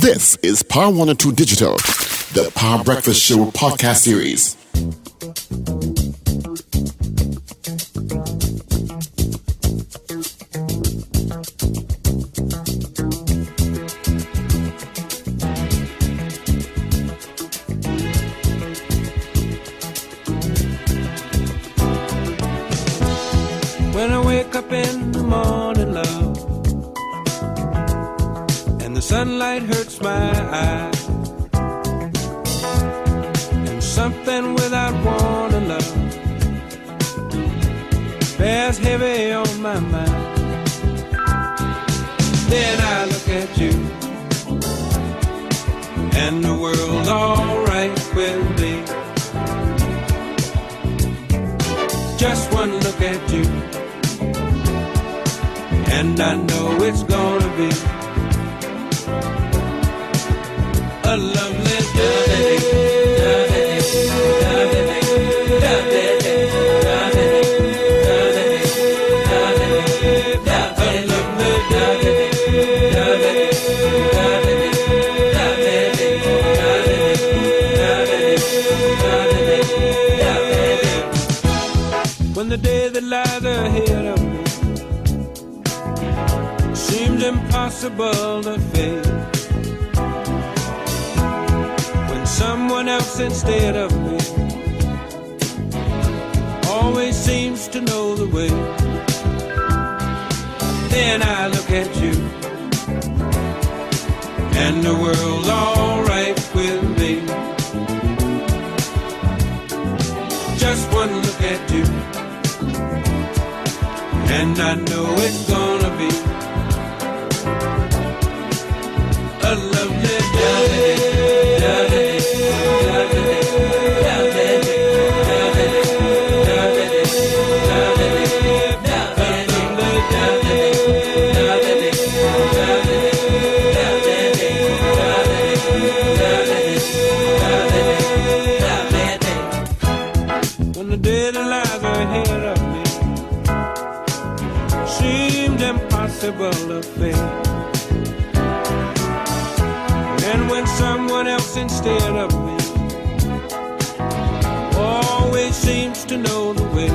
This is Power 102 Digital, the Power Breakfast Show podcast series. When I wake up in the morning, love, and the sunlight hurts my eyes, and something without warning, love, bears heavy on my mind. Then I look at you, and the world's alright with me. Just one look at you, and I know it's gonna be a lovely day. When the day that lies ahead of me seems impossible to face, someone else instead of me always seems to know the way. Then I look at you, and the world's alright with me. Just one look at you, and I know it's gonna be a lovely day. And when someone else instead of me always seems to know the way,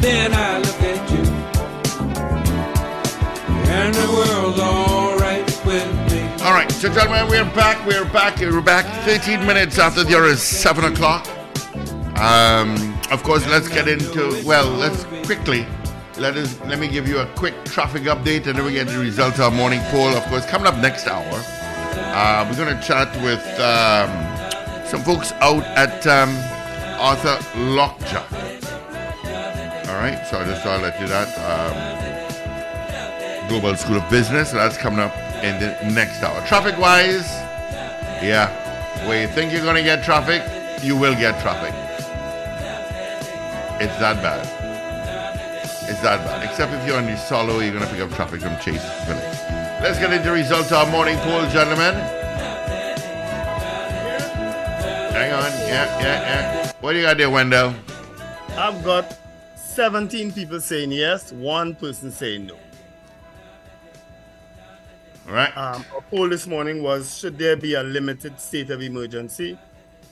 then I look at you, and the world's alright with me. Alright, so gentlemen, we're back 13 minutes after the hour is 7 o'clock. Of course, let's get into, well, let's quickly Let me give you a quick traffic update, and then we get the results of our morning poll. Of course, coming up next hour, we're going to chat with some folks out at Arthur Lok Jack. All right, so I just thought I'd let you that. Global School of Business, so that's coming up in the next hour. Traffic-wise, yeah, where you think you're going to get traffic, you will get traffic. It's that bad. It's that bad. Except if you're on your solo, you're going to pick up traffic from Chase Village. Let's get into results of our morning poll, gentlemen. Hang on. Yeah. What do you got there, Wendell? I've got 17 people saying yes, one person saying no. All right. Our poll this morning was, should there be a limited state of emergency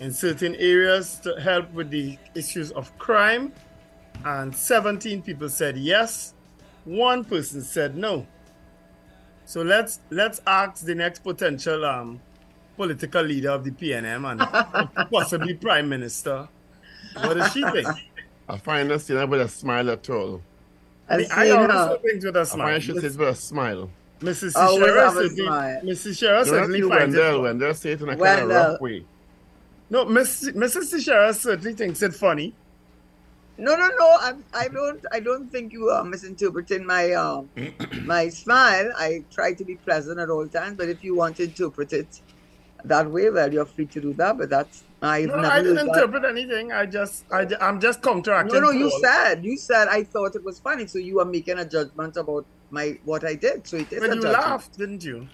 in certain areas to help with the issues of crime? And 17 people said yes, one person said no. So let's ask the next potential political leader of the PNM and possibly prime minister. What does she think? I find her sitting with a smile at all. I also think with a smile. I find she sits with a smile. Mrs. Tesheira certainly finds it. Wendell say it in a kind of rough way. No, Mrs. Tesheira certainly thinks it funny. No. I don't think you are misinterpreting my my smile. I try to be pleasant at all times, but if you want to interpret it that way, well, you're free to do that. But that's I didn't interpret anything. I'm just counteracting. No. You said I thought it was funny, so you are making a judgment about what I did. So it is. But you laughed, didn't you?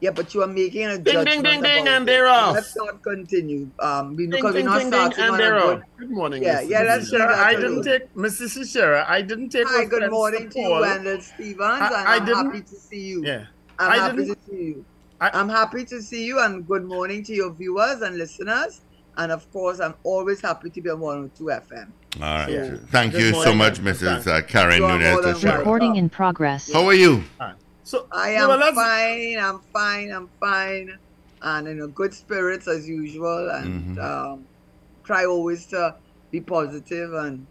Yeah, but you are making a judgment. Ding, and they're off. Let's not continue. Because we're not starting on a good morning. Yeah, let's Mrs. Tesheira, I didn't take. Hi, good morning to you, Wendell Stevens. I'm happy to see you. Yeah. I'm happy to see you, and good morning to your viewers and listeners. And of course, I'm always happy to be on 102 FM. All right. So, thank you so much, Mrs. Karen Nunez Tesheira. Recording in progress. How are you? So I am fine. I'm fine. I'm fine. And in a good spirits as usual. And try always to be positive. And,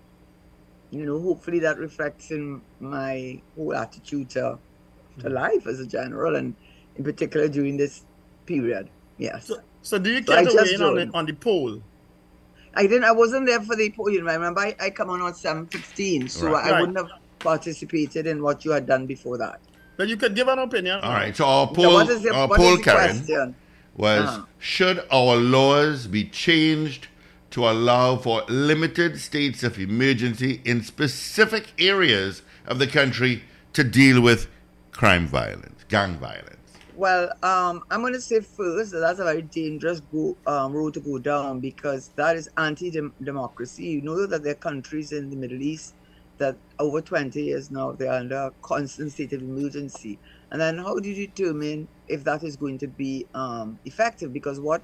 you know, hopefully that reflects in my whole attitude to life as a general, and in particular during this period. Yes. So do you care to weigh in on the poll? I didn't. I wasn't there for the poll. You know, I remember I come on 7:15, so I wouldn't have participated in what you had done before that. But you could give an opinion. All right. So our poll, Karen, was should our laws be changed to allow for limited states of emergency in specific areas of the country to deal with crime violence, gang violence? Well, I'm going to say first that that's a very dangerous road to go down, because that is anti-democracy. You know that there are countries in the Middle East that over 20 years now, they're under a constant state of emergency. And then how do you determine if that is going to be effective? Because what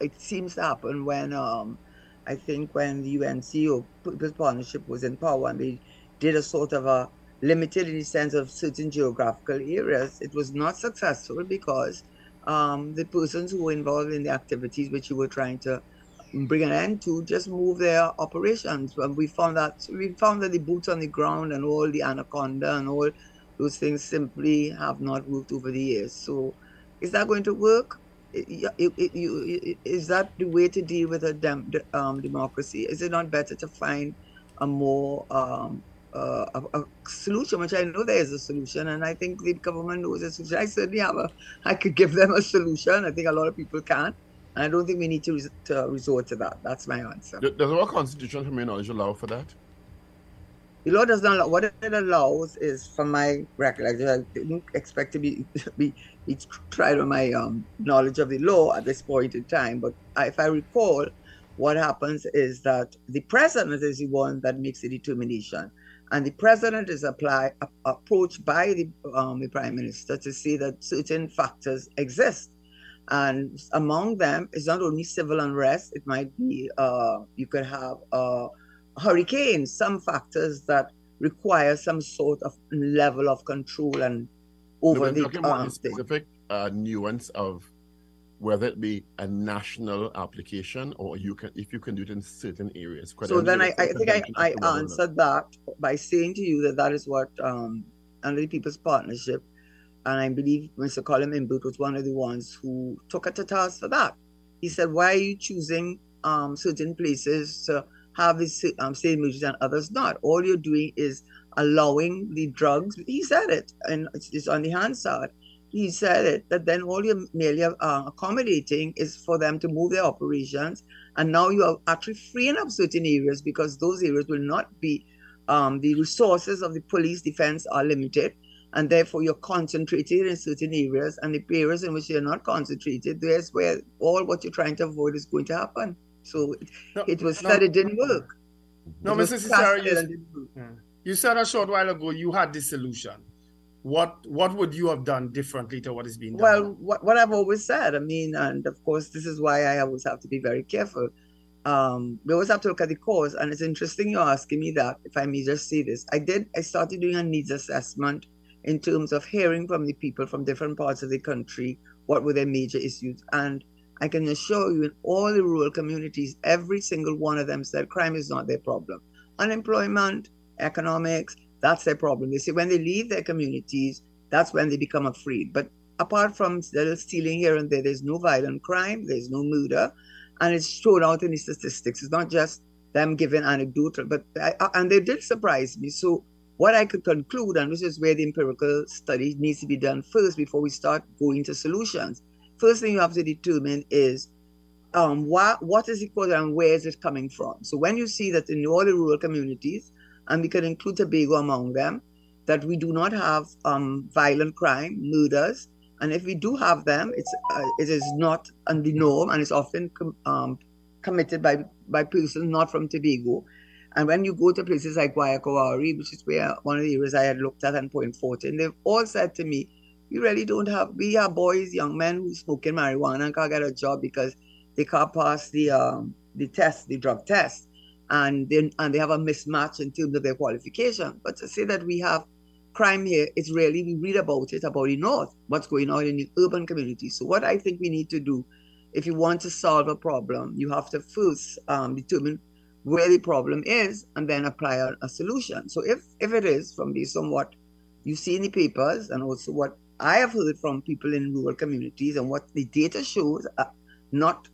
it seems to happen when, I think when the UNC or People's Partnership was in power and they did a sort of a limited in the sense of certain geographical areas, it was not successful because the persons who were involved in the activities which you were trying to bring an end to just moved their operations. And we found that the boots on the ground and all the anaconda and all those things simply have not worked over the years. So is that going to work? Is that the way to deal with a democracy? Is it not better to find a more a solution, which I know there is a solution, and I think the government knows a solution. I certainly have I could give them a solution. I think a lot of people can, and I don't think we need to resort to that. That's my answer. Does our constitution, from your knowledge, allow for that? The law does not allow. What it allows is, from my recollection, I didn't expect to be tried on my knowledge of the law at this point in time, but if I recall, what happens is that the president is the one that makes the determination. And the president is approached by the prime minister to see that certain factors exist. And among them is not only civil unrest, it might be, you could have hurricanes, some factors that require some sort of level of control and over the specific nuance of whether it be a national application or if you can do it in certain areas. So then I think I answered that by saying to you that that is what under the People's Partnership, and I believe Mr. Colin Imbert was one of the ones who took it to task for that. He said, why are you choosing certain places to have these same measures and others not? All you're doing is allowing the drugs. He said it, and it's on the hand side. He said it, that then all you're merely accommodating is for them to move their operations, and now you are actually freeing up certain areas because those areas will not be, the resources of the police defense are limited, and therefore you're concentrated in certain areas, and the areas in which you're not concentrated, there's where all what you're trying to avoid is going to happen. So it was said it didn't work. No, Mrs. Tesheira, you said a short while ago you had the solution. What would you have done differently to what is being done? Well, what I've always said, I mean, and of course, this is why I always have to be very careful. We always have to look at the cause, and it's interesting you're asking me that, if I may just say this. I started doing a needs assessment in terms of hearing from the people from different parts of the country, what were their major issues. And I can assure you, in all the rural communities, every single one of them said crime is not their problem. Unemployment, economics, that's their problem. They say when they leave their communities, that's when they become afraid. But apart from little stealing here and there, there's no violent crime, there's no murder, and it's shown out in the statistics. It's not just them giving anecdotal, but and they did surprise me. So what I could conclude, and this is where the empirical study needs to be done first before we start going to solutions. First thing you have to determine is what is the cause and where is it coming from. So when you see that in all the rural communities, and we can include Tobago among them, that we do not have violent crime, murders. And if we do have them, it is not the norm, and it's often committed by persons not from Tobago. And when you go to places like Guayakawari, which is where one of the areas I had looked at, and Point Fortin, they've all said to me, You really don't have, we have boys, young men who smoking marijuana and can't get a job because they can't pass the test, the drug test, and they have a mismatch in terms of their qualification. But to say that we have crime here, it's really, we read about it, about the North, what's going on in the urban community. So what I think we need to do, if you want to solve a problem, you have to first determine where the problem is and then apply a solution. So if it is, from based on what you see in the papers and also what I have heard from people in rural communities and what the data shows, not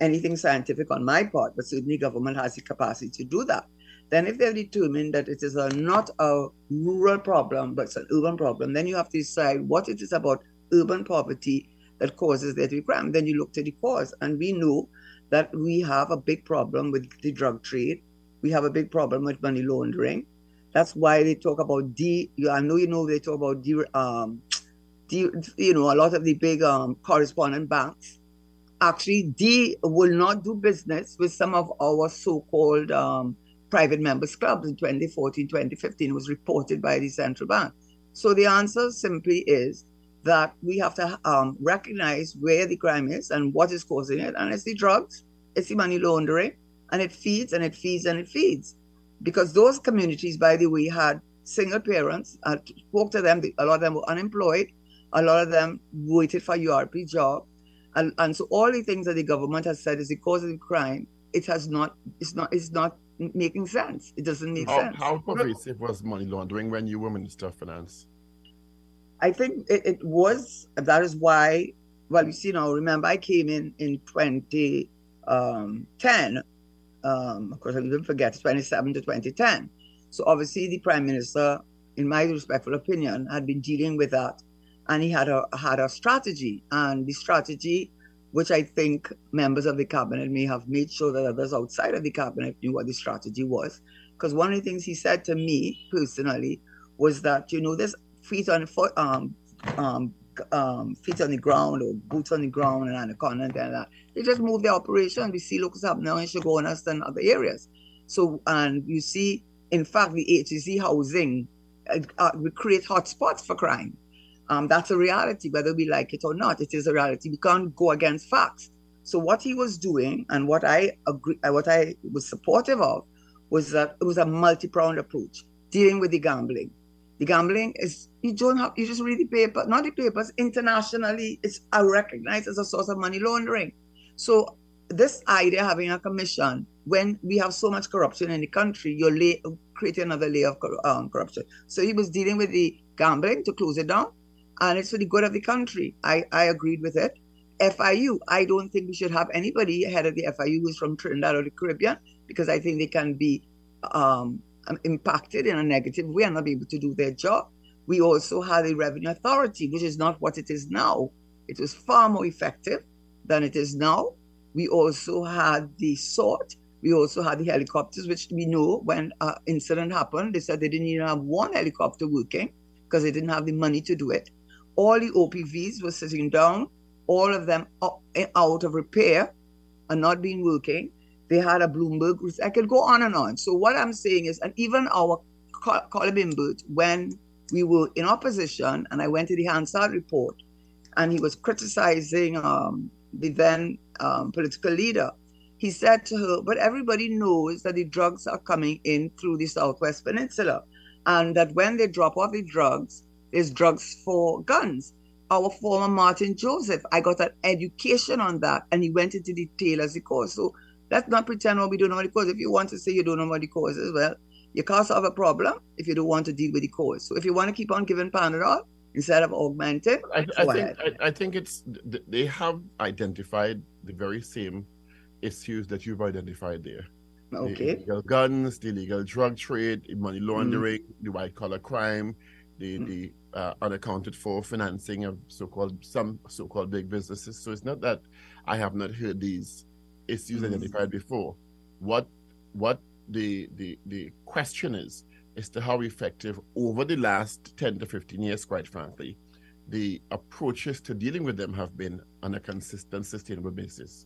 anything scientific on my part, but certainly government has the capacity to do that. Then if they've determined that it is not a rural problem, but it's an urban problem, then you have to decide what it is about urban poverty that causes there to be crime. Then you look to the cause. And we know that we have a big problem with the drug trade. We have a big problem with money laundering. That's why they talk about a lot of the big correspondent banks actually will not do business with some of our so-called private members clubs in 2014, 2015 was reported by the central bank. So the answer simply is that we have to recognize where the crime is and what is causing it. And it's the drugs, it's the money laundering, and it feeds and it feeds and it feeds. Because those communities, by the way, had single parents. I spoke to them. A lot of them were unemployed. A lot of them waited for URP job. And so all the things that the government has said is the cause of the crime, it's not making sense. It doesn't make sense. How pervasive was money laundering when you were Minister of Finance? I think it was. That is why, well, you see now, remember, I came in 2010. Of course, I didn't forget, 27 to 2010. So obviously the Prime Minister, in my respectful opinion, had been dealing with that. And he had a strategy. And the strategy, which I think members of the cabinet may have made sure that others outside of the cabinet knew what the strategy was. Because one of the things he said to me personally was that, you know, this feet on the ground or boots on the ground and Anaconda and that. They just move their operation. We see locals up now in Shogunas and other areas. So, and you see, in fact, the HEC housing, we create hotspots for crime. That's a reality, whether we like it or not. It is a reality. We can't go against facts. So what he was doing and what I was supportive of was that it was a multi-pronged approach, dealing with the gambling. The gambling is, you just read the paper, not the papers, internationally, it's recognized as a source of money laundering. So this idea of having a commission, when we have so much corruption in the country, you're creating another layer of corruption. So he was dealing with the gambling to close it down, and it's for the good of the country. I agreed with it. FIU, I don't think we should have anybody head of the FIU who's from Trinidad or the Caribbean, because I think they can be impacted in a negative way and not be able to do their job. We also had a revenue authority, which is not what it is now. It was far more effective than it is now. We also had the SORT. We also had the helicopters, which we know when an incident happened, they said they didn't even have one helicopter working because they didn't have the money to do it. All the OPVs were sitting down, all of them out of repair and not being working. They had a Bloomberg. I could go on and on. So what I'm saying is, and even our Colin Imbert, when we were in opposition, and I went to the Hansard report, and he was criticizing the then political leader. He said to her, but everybody knows that the drugs are coming in through the Southwest Peninsula, and that when they drop off the drugs, there's drugs for guns. Our former Martin Joseph, I got an education on that, and he went into detail as the cause. So let's not pretend we don't know the cause. If you want to say you don't know what the cause is, well, you can't solve a problem if you don't want to deal with the cause. So if you want to keep on giving Panadol instead of augmenting, I think it's, they have identified the very same issues that you've identified there. Okay. The illegal guns, the illegal drug trade, the money laundering, the white-collar crime, the unaccounted for financing of some so-called big businesses. So it's not that I have not heard these issues identified before. What the question is as to how effective over the last 10 to 15 years, quite frankly, the approaches to dealing with them have been on a consistent, sustainable basis.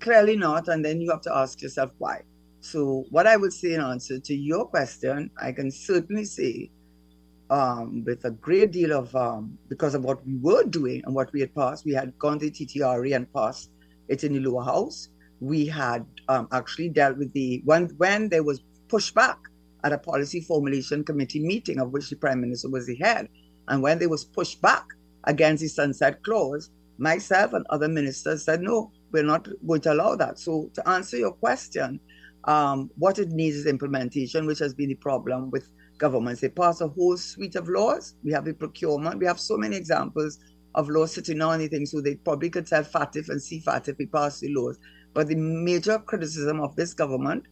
Clearly not, and then you have to ask yourself why. So what I would say in answer to your question, I can certainly say with a great deal of, because of what we were doing and what we had passed. We had gone to the TTRE and passed it in the lower house. We had actually dealt with the, when there was pushback at a policy formulation committee meeting of which the Prime Minister was the head. And when there was pushback against the sunset clause, myself and other ministers said, no, we're not going to allow that. So to answer your question, what it needs is implementation, which has been the problem with governments. They pass a whole suite of laws. We have the procurement. We have so many examples of laws sitting on anything. So they probably could tell FATF and CFATF we pass the laws. But the major criticism of this government,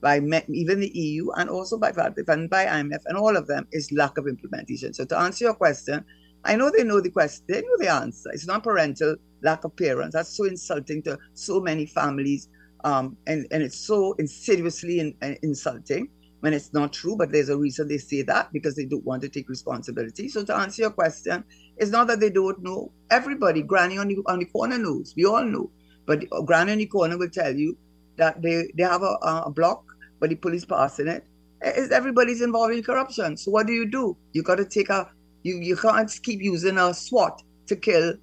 by even the EU and also by FATF and by IMF and all of them, is lack of implementation. So to answer your question, I know they know the question. They know the answer. It's not parental lack of parents. That's so insulting to so many families. And it's so insidiously insulting when it's not true, but there's a reason they say that, because they don't want to take responsibility. So to answer your question, it's not that they don't know. Everybody, Granny on the corner knows. We all know. But Granny on the corner will tell you that they have a block, but the police passing it. It's, everybody's involved in corruption. So what do? You got to take a, you can't keep using a SWAT to kill,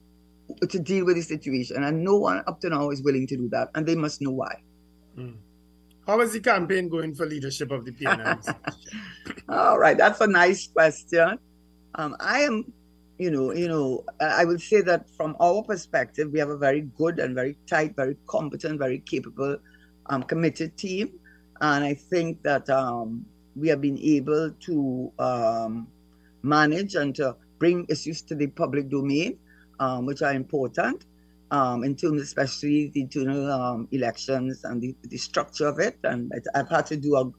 to deal with the situation, and no one up to now is willing to do that, and they must know why. How is the campaign going for leadership of the PNM? All right, that's a nice question. I am, you know, I will say that from our perspective, we have a very good and very tight, very competent, very capable, committed team, and I think that we have been able to manage and to bring issues to the public domain, which are important in terms, especially the internal elections and the structure of it. And I've had to do,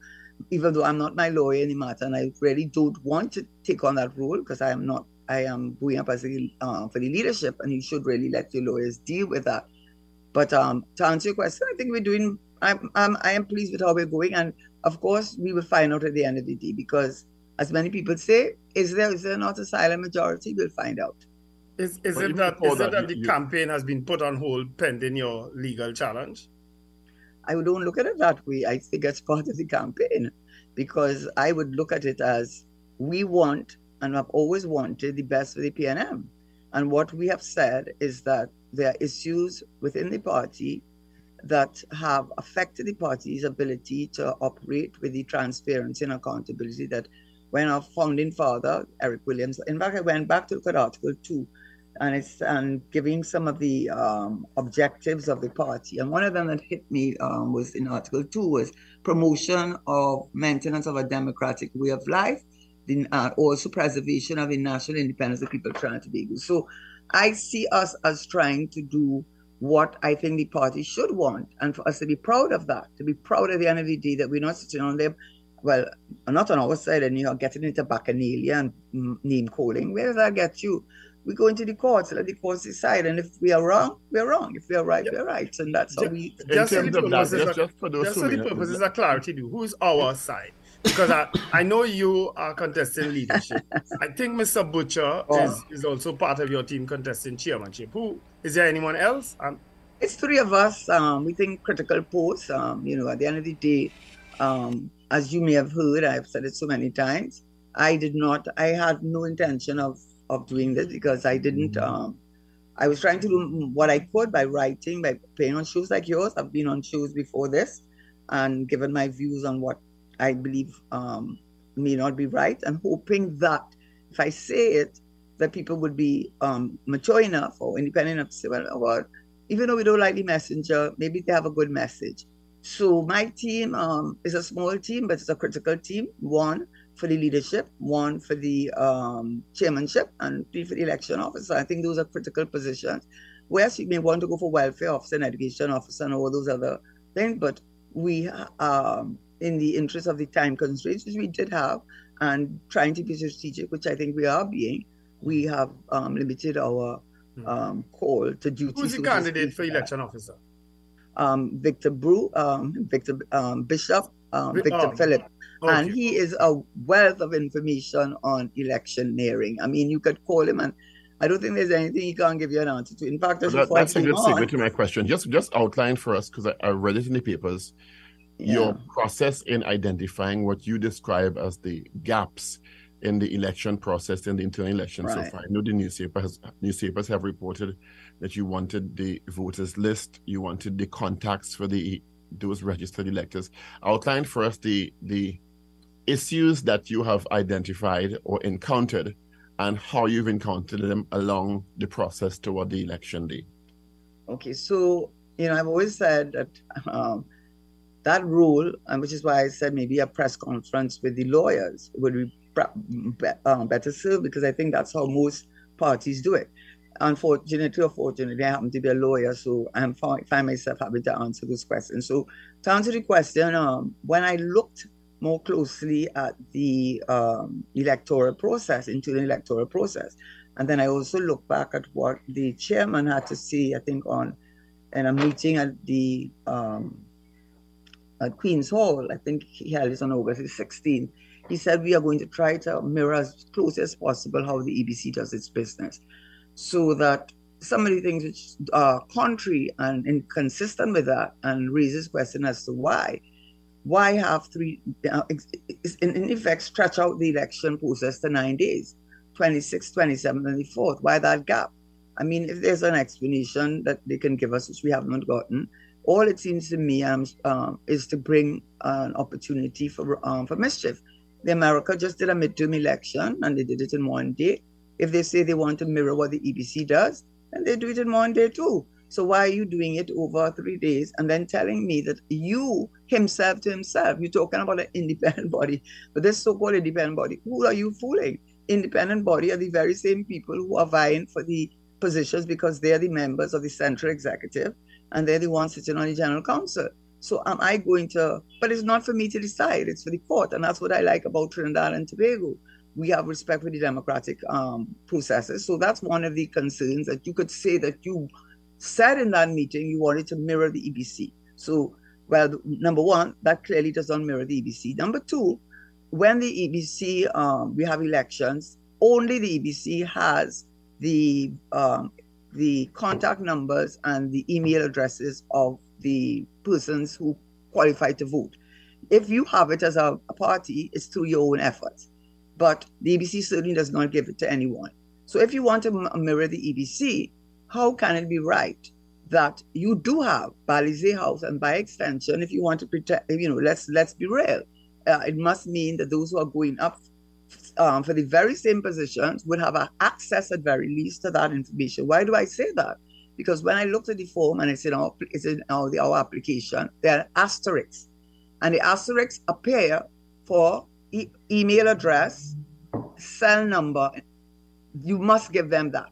even though I'm not my lawyer in the matter, and I really don't want to take on that role because I am not. I am going up as a, for the leadership, and you should really let your lawyers deal with that. But to answer your question, I think we're doing. I am pleased with how we're going, and of course we will find out at the end of the day, because as many people say, is there not a silent majority? We'll find out. Is it that the campaign has been put on hold pending your legal challenge? I don't look at it that way. I think it's part of the campaign, because I would look at it as we want, and have always wanted, the best for the PNM. And what we have said is that there are issues within the party that have affected the party's ability to operate with the transparency and accountability that when our founding father, Eric Williams, in fact, I went back to look at Article 2, and it's giving some of the objectives of the party. And one of them that hit me was in Article 2 was promotion of maintenance of a democratic way of life, also preservation of the national independence of people trying to be. So I see us as trying to do what I think the party should want, and for us to be proud of that, to be proud at the end of the day that we're not sitting on them. Well, not on our side, and you're getting into bacchanalia and name calling. Where does that get you? We go into the courts, let the courts decide. And if we are wrong, we're wrong. If we are right, we're right. And that's how we. Just for the purposes of clarity, who's our side? Because I know you are contesting leadership. I think Mr. Butcher is also part of your team contesting chairmanship. Who is there? Anyone else? It's three of us. We think critical posts. You know, at the end of the day. As you may have heard, I've said it so many times, I had no intention of doing this, because I didn't, I was trying to do what I could by writing, by playing on shows like yours. I've been on shows before this and given my views on what I believe may not be right, and hoping that if I say it, that people would be mature enough or independent enough to say, well, even though we don't like the messenger, maybe they have a good message. So my team is a small team, but it's a critical team. One for the leadership, one for the chairmanship, and three for the election officer. I think those are critical positions. Whereas you may want to go for welfare officer and education officer and all those other things, but we are in the interest of the time constraints, which we did have, and trying to be strategic, which I think we are being, we have limited our call to duty. Who's the candidate for election officer? Victor Brew, Victor Bishop, Victor Phillip. Okay. And he is a wealth of information on electioneering. I mean, you could call him, and I don't think there's anything he can't give you an answer to. In fact, that's a good segue to my question. Just outline for us, because I read it in the papers, your process in identifying what you describe as the gaps in the election process, in the internal election. Right. So far, I know the newspapers have reported that you wanted the voters list, you wanted the contacts for those registered electors. Outline for us the issues that you have identified or encountered and how you've encountered them along the process toward the election day. Okay, so, I've always said that that rule, and which is why I said maybe a press conference with the lawyers would be better served, because I think that's how most parties do it. Unfortunately or fortunately, I happen to be a lawyer, so I find myself having to answer this question. So to answer the question, when I looked more closely at the internal electoral process, and then I also looked back at what the chairman had to say, I think, in a meeting at the at Queen's Hall. I think he held it on August 16th. He said, we are going to try to mirror as close as possible how the EBC does its business, so that some of the things which are contrary and inconsistent with that and raises question as to why have three, in effect, stretch out the election process to 9 days, 26th, 27th, and the 4th. Why that gap? I mean, if there's an explanation that they can give us, which we have not gotten, all it seems to me is to bring an opportunity for mischief. The America just did a midterm election, and they did it in one day. If they say they want to mirror what the EBC does, then they do it in one day too. So why are you doing it over 3 days and then telling me that you're talking about an independent body, but this so-called independent body, who are you fooling? Independent body are the very same people who are vying for the positions because they are the members of the central executive and they're the ones sitting on the general council. So am I going to, but it's not for me to decide, it's for the court. And that's what I like about Trinidad and Tobago. We have respect for the democratic processes. So that's one of the concerns, that you could say that you said in that meeting you wanted to mirror the EBC. So, well, number one, that clearly does not mirror the EBC. Number two, when the EBC, we have elections, only the EBC has the contact numbers and the email addresses of the persons who qualify to vote. If you have it as a party, it's through your own efforts. But the EBC certainly does not give it to anyone. So if you want to mirror the EBC, how can it be right that you do have Balisier House, and by extension, if you want to protect, let's be real, it must mean that those who are going up for the very same positions would have access at very least to that information. Why do I say that? Because when I looked at the form and it's in our application, there are asterisks, and the asterisks appear for email address, cell number. You must give them that.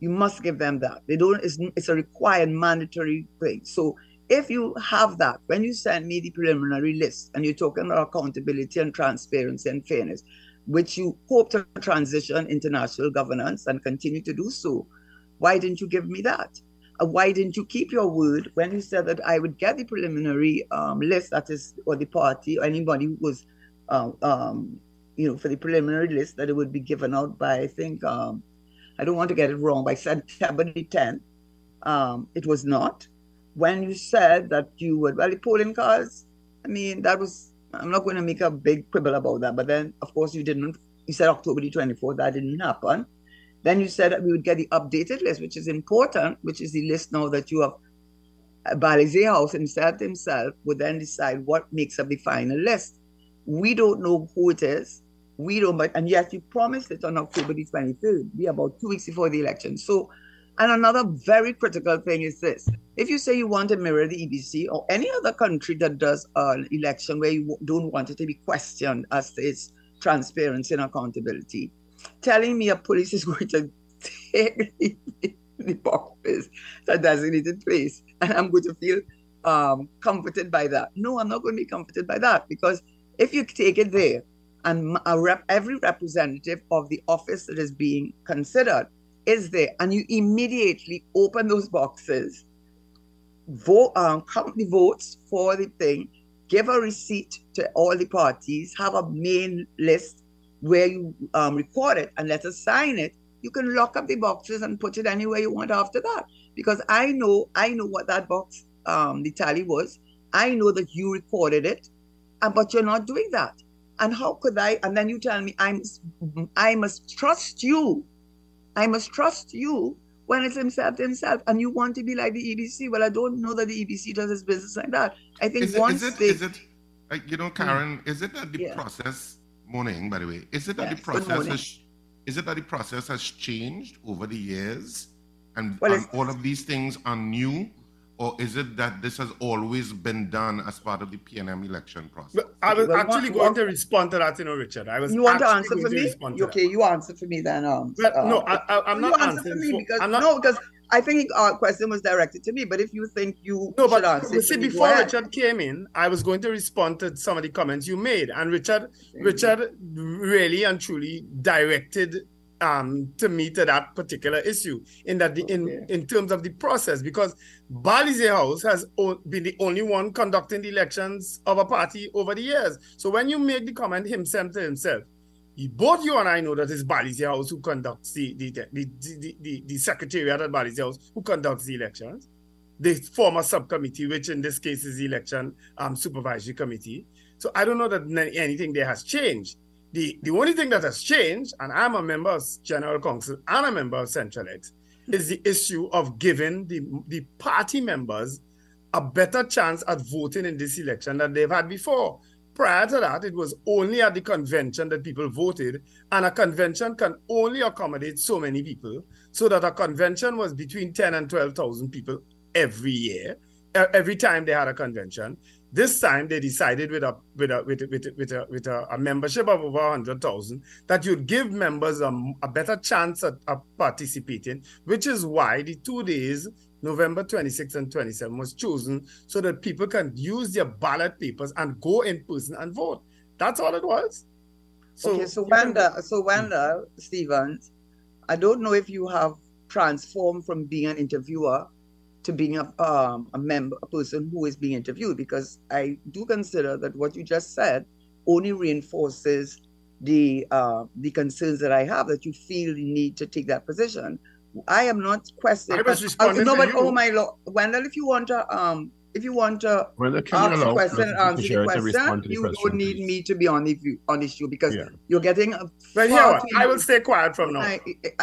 You must give them that. They don't. It's a required, mandatory thing. So if you have that, when you send me the preliminary list, and you're talking about accountability and transparency and fairness, which you hope to transition into national governance and continue to do so, why didn't you give me that? Why didn't you keep your word when you said that I would get the preliminary list, that is, or the party, or anybody who was, for the preliminary list, that it would be given out by, I think, I don't want to get it wrong, but I said February 10th. It was not. When you said that you would, the polling cards, I'm not going to make a big quibble about that. But then, of course, you said October the 24th, that didn't happen. Then you said that we would get the updated list, which is important, which is the list now that you have. Balisier House himself would then decide what makes up the final list. We don't know who it is. We don't, and yet you promised it on October the 23rd, be about 2 weeks before the election. So, and another very critical thing is this. If you say you want to mirror the EBC or any other country that does an election where you don't want it to be questioned as to its transparency and accountability, telling me a police is going to take the boxes to a designated place, and I'm going to feel comforted by that. No, I'm not going to be comforted by that, because if you take it there, and every representative of the office that is being considered is there, and you immediately open those boxes, count the votes for the thing, give a receipt to all the parties, have a main list where you record it and let us sign it, you can lock up the boxes and put it anywhere you want after that. Because I know what that box, the tally was. I know that you recorded it, but you're not doing that. And how could I? And then you tell me I must trust you. I must trust you when it's himself to himself. And you want to be like the EBC. Well, I don't know that the EBC does its business like that. I think is it that the process has changed over the years, and all of these things are new? Or is it that this has always been done as part of the PNM election process? I was actually going to respond to that, you know, Richard. You want to answer for me? Okay, you answer for me then. No, I'm not answering because I think our question was directed to me. But if you think you should answer, see, before Richard came in, I was going to respond to some of the comments you made, and Richard really and truly directed to me to that particular issue in terms of the process, because Balisier House has been the only one conducting the elections of a party over the years. So when you make the comment himself to himself, both you and I know that it's Balisier House who conducts the secretariat at Balisier House who conducts the elections. They form a subcommittee, which in this case is the election supervisory committee. So I don't know that anything there has changed. The only thing that has changed, and I'm a member of General Council and a member of Centralex, is the issue of giving the party members a better chance at voting in this election than they've had before. Prior to that, it was only at the convention that people voted, and a convention can only accommodate so many people, so that a convention was between 10 and 12,000 people every year, every time they had a convention. This time they decided with a membership of over 100,000 that you'd give members a better chance at participating, which is why the 2 days, November 26 and 27, was chosen so that people can use their ballot papers and go in person and vote. That's all it was. So, okay, so Wendell Stevens, I don't know if you have transformed from being an interviewer to being a person who is being interviewed, because I do consider that what you just said only reinforces the concerns that I have, that you feel the need to take that position. I am not questioning. I was responding to you. Oh my Lord, Wendell, if you want to ask a question and answer the question, you don't need me to be on the issue, because you're getting. But yeah, I will stay quiet from now. I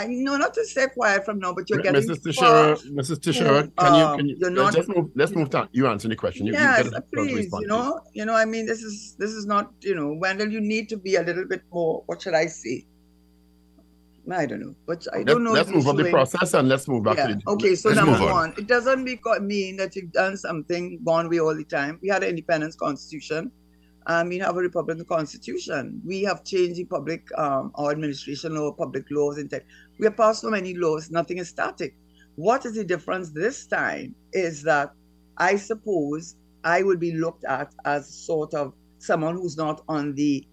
know not to stay quiet from now, but you're getting. Mrs. Tesheira, let's move on. You answer the question. Yes, please. You know. I mean, this is not. You know, Wendell, you need to be a little bit more. What should I say? I don't know, but I don't know. Let's move on the process and let's move back to the... Okay, so number one, it doesn't mean that you've done something one way all the time. We had an independence constitution, and we have a republican constitution. We have changed the public, our administration law, public laws, and tech. We have passed so many laws, nothing is static. What is the difference this time is that I suppose I would be looked at as sort of someone who's not on the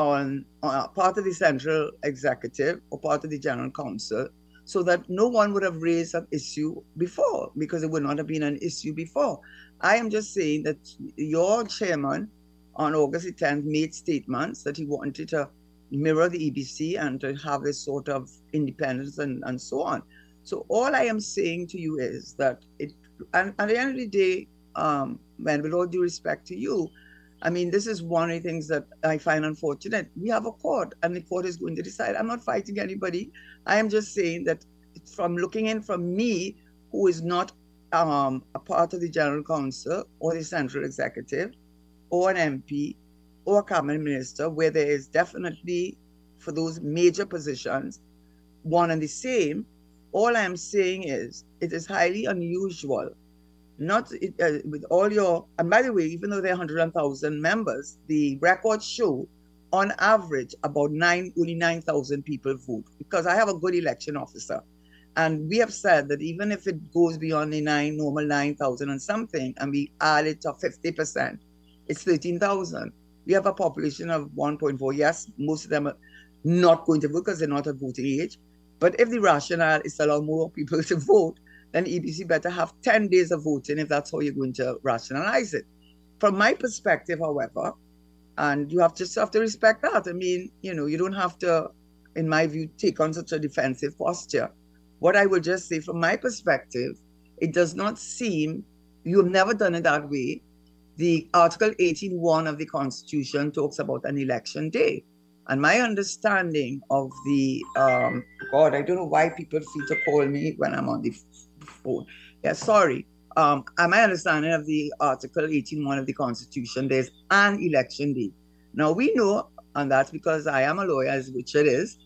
part of the central executive or part of the general council, so that no one would have raised an issue before, because it would not have been an issue before. I am just saying that your chairman on August the 10th made statements that he wanted to mirror the EBC and to have this sort of independence and so on. So all I am saying to you is that at the end of the day, and with all due respect to you, I mean, this is one of the things that I find unfortunate. We have a court, and the court is going to decide. I'm not fighting anybody. I am just saying that from looking in from me, who is not a part of the General Council or the Central Executive or an MP or a Cabinet Minister, where there is definitely, for those major positions, one and the same, all I am saying is it is highly unusual. And by the way, even though there are 100,000 members, the records show on average about only 9,000 people vote, because I have a good election officer. And we have said that even if it goes beyond the normal 9,000 and something, and we add it to 50%, it's 13,000. We have a population of 1.4. Yes, most of them are not going to vote because they're not at voting age. But if the rationale is to allow more people to vote, then EBC better have 10 days of voting if that's how you're going to rationalize it. From my perspective, however, and you have to respect that. I mean, you know, you don't have to, in my view, take on such a defensive posture. What I will just say, from my perspective, it does not seem, you've never done it that way. the Article 18.1 of the Constitution talks about an election day. And my understanding of the, God, I don't know why people feel to call me when I'm on the phone. Yeah, sorry. My understanding of the Article 18.1 of the Constitution, there's an election day. Now we know, and that's because I am a lawyer, as Richard is,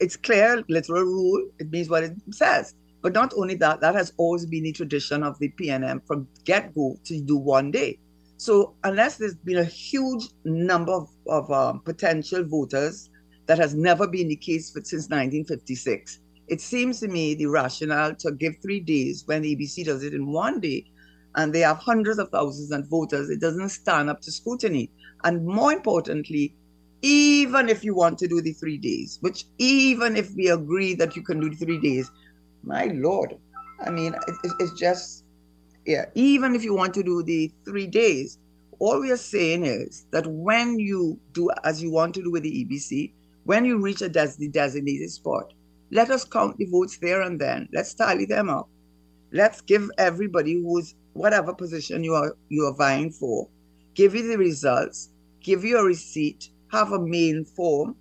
it's clear, literal rule, it means what it says. But not only that, that has always been the tradition of the PNM from get-go to do one day. So unless there's been a huge number of potential voters, that has never been the case since 1956. It seems to me the rationale to give 3 days when the EBC does it in one day, and they have hundreds of thousands of voters, it doesn't stand up to scrutiny. And more importantly, even if you want to do the 3 days, which even if we agree that you can do the 3 days, my Lord, I mean, it's just, yeah, even if you want to do the 3 days, all we are saying is that when you do as you want to do with the EBC, when you reach the designated spot, let us count the votes there and then. Let's tally them up. Let's give everybody who's, whatever position you are vying for, give you the results, give you a receipt, have a main form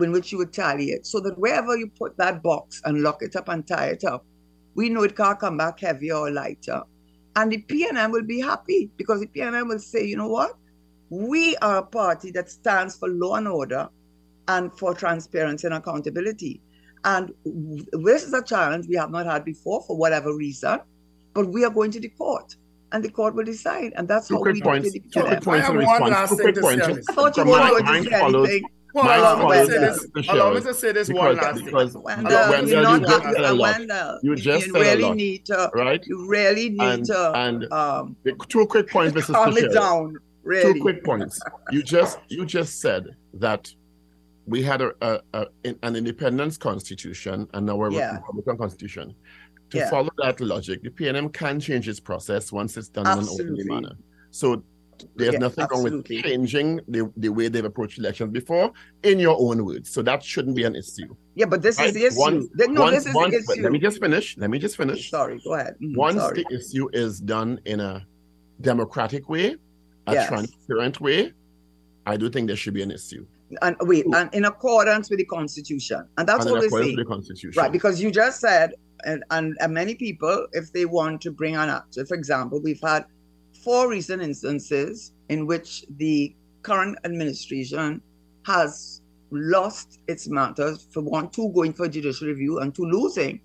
in which you would tally it, so that wherever you put that box and lock it up and tie it up, we know it can't come back heavier or lighter. And the PNM will be happy, because the PNM will say, you know what? We are a party that stands for law and order and for transparency and accountability. And this is a challenge we have not had before for whatever reason, but we are going to the court. And the court will decide. And that's how we do it. Two quick points. You just said that we had an independence constitution and now we're a Republican constitution. To follow that logic, the PNM can change its process once it's done in an open manner. So there's nothing wrong with changing the way they've approached elections before, in your own words. So that shouldn't be an issue. Yeah, but this is the issue. This is the issue. Let me just finish. Sorry, go ahead. Once the issue is done in a democratic way, a transparent way, I do think there should be an issue. And in accordance with the Constitution. And that's what we say. Right, because you just said, and many people, if they want to bring an act, for example, we've had 4 recent instances in which the current administration has lost its matters, for 1, 2 going for judicial review and 2 losing.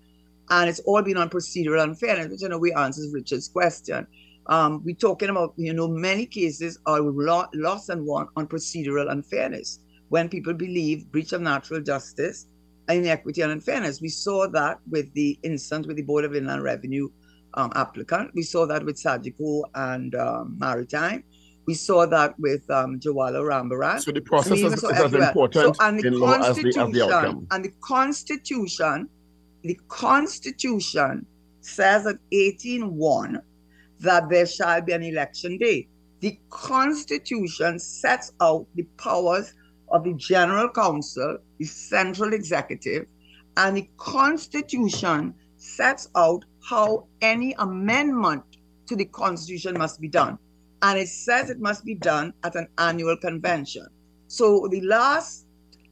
And it's all been on procedural unfairness, which in a way answers Richard's question. We're talking about, you know, many cases are lost and won on procedural unfairness. When people believe breach of natural justice, inequity and unfairness. We saw that with the instance with the Board of Inland Revenue applicant. We saw that with Sajiku and Maritime. We saw that with Jawala Rambaran. So the process is as important in law as the outcome. And the Constitution says at 18.1 that there shall be an election day. The Constitution sets out the powers of the General Council, the Central Executive, and the Constitution sets out how any amendment to the Constitution must be done. And it says it must be done at an annual convention. So the last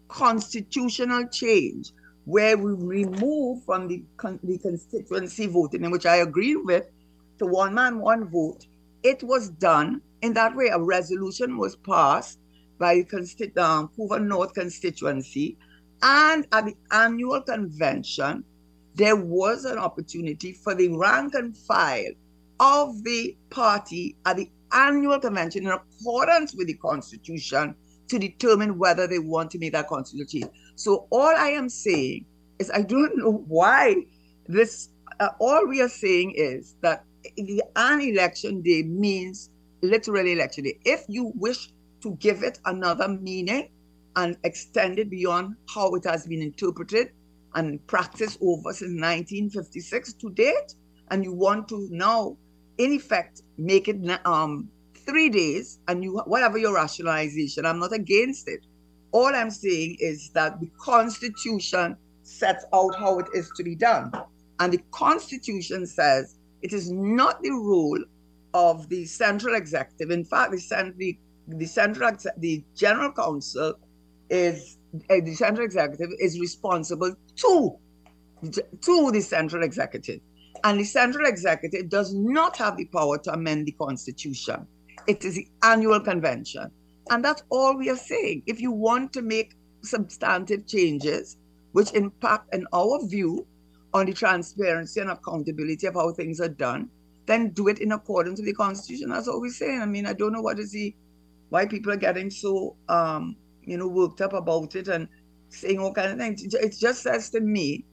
constitutional change where we remove from the constituency voting, in which I agree with, to one man, one vote, it was done in that way. A resolution was passed by Hoover North constituency, and at the annual convention, there was an opportunity for the rank and file of the party at the annual convention in accordance with the Constitution to determine whether they want to make that constitutional change. So all I am saying is I don't know why this, all we are saying is that an election day means literally election day. If you wish to give it another meaning and extend it beyond how it has been interpreted and practiced over since 1956 to date, and you want to now, in effect, make it 3 days, and you, whatever your rationalization, I'm not against it. All I'm saying is that the Constitution sets out how it is to be done. And the Constitution says it is not the role of the central executive. In fact, the general counsel is the central executive is responsible to the central executive, and the central executive does not have the power to amend the constitution. It is the annual convention, and that's all we are saying. If you want to make substantive changes which impact, in our view, on the transparency and accountability of how things are done, then do it in accordance with the Constitution. That's what we're saying. I mean, I don't know why people are getting so worked up about it and saying all kind of things. It just says to me,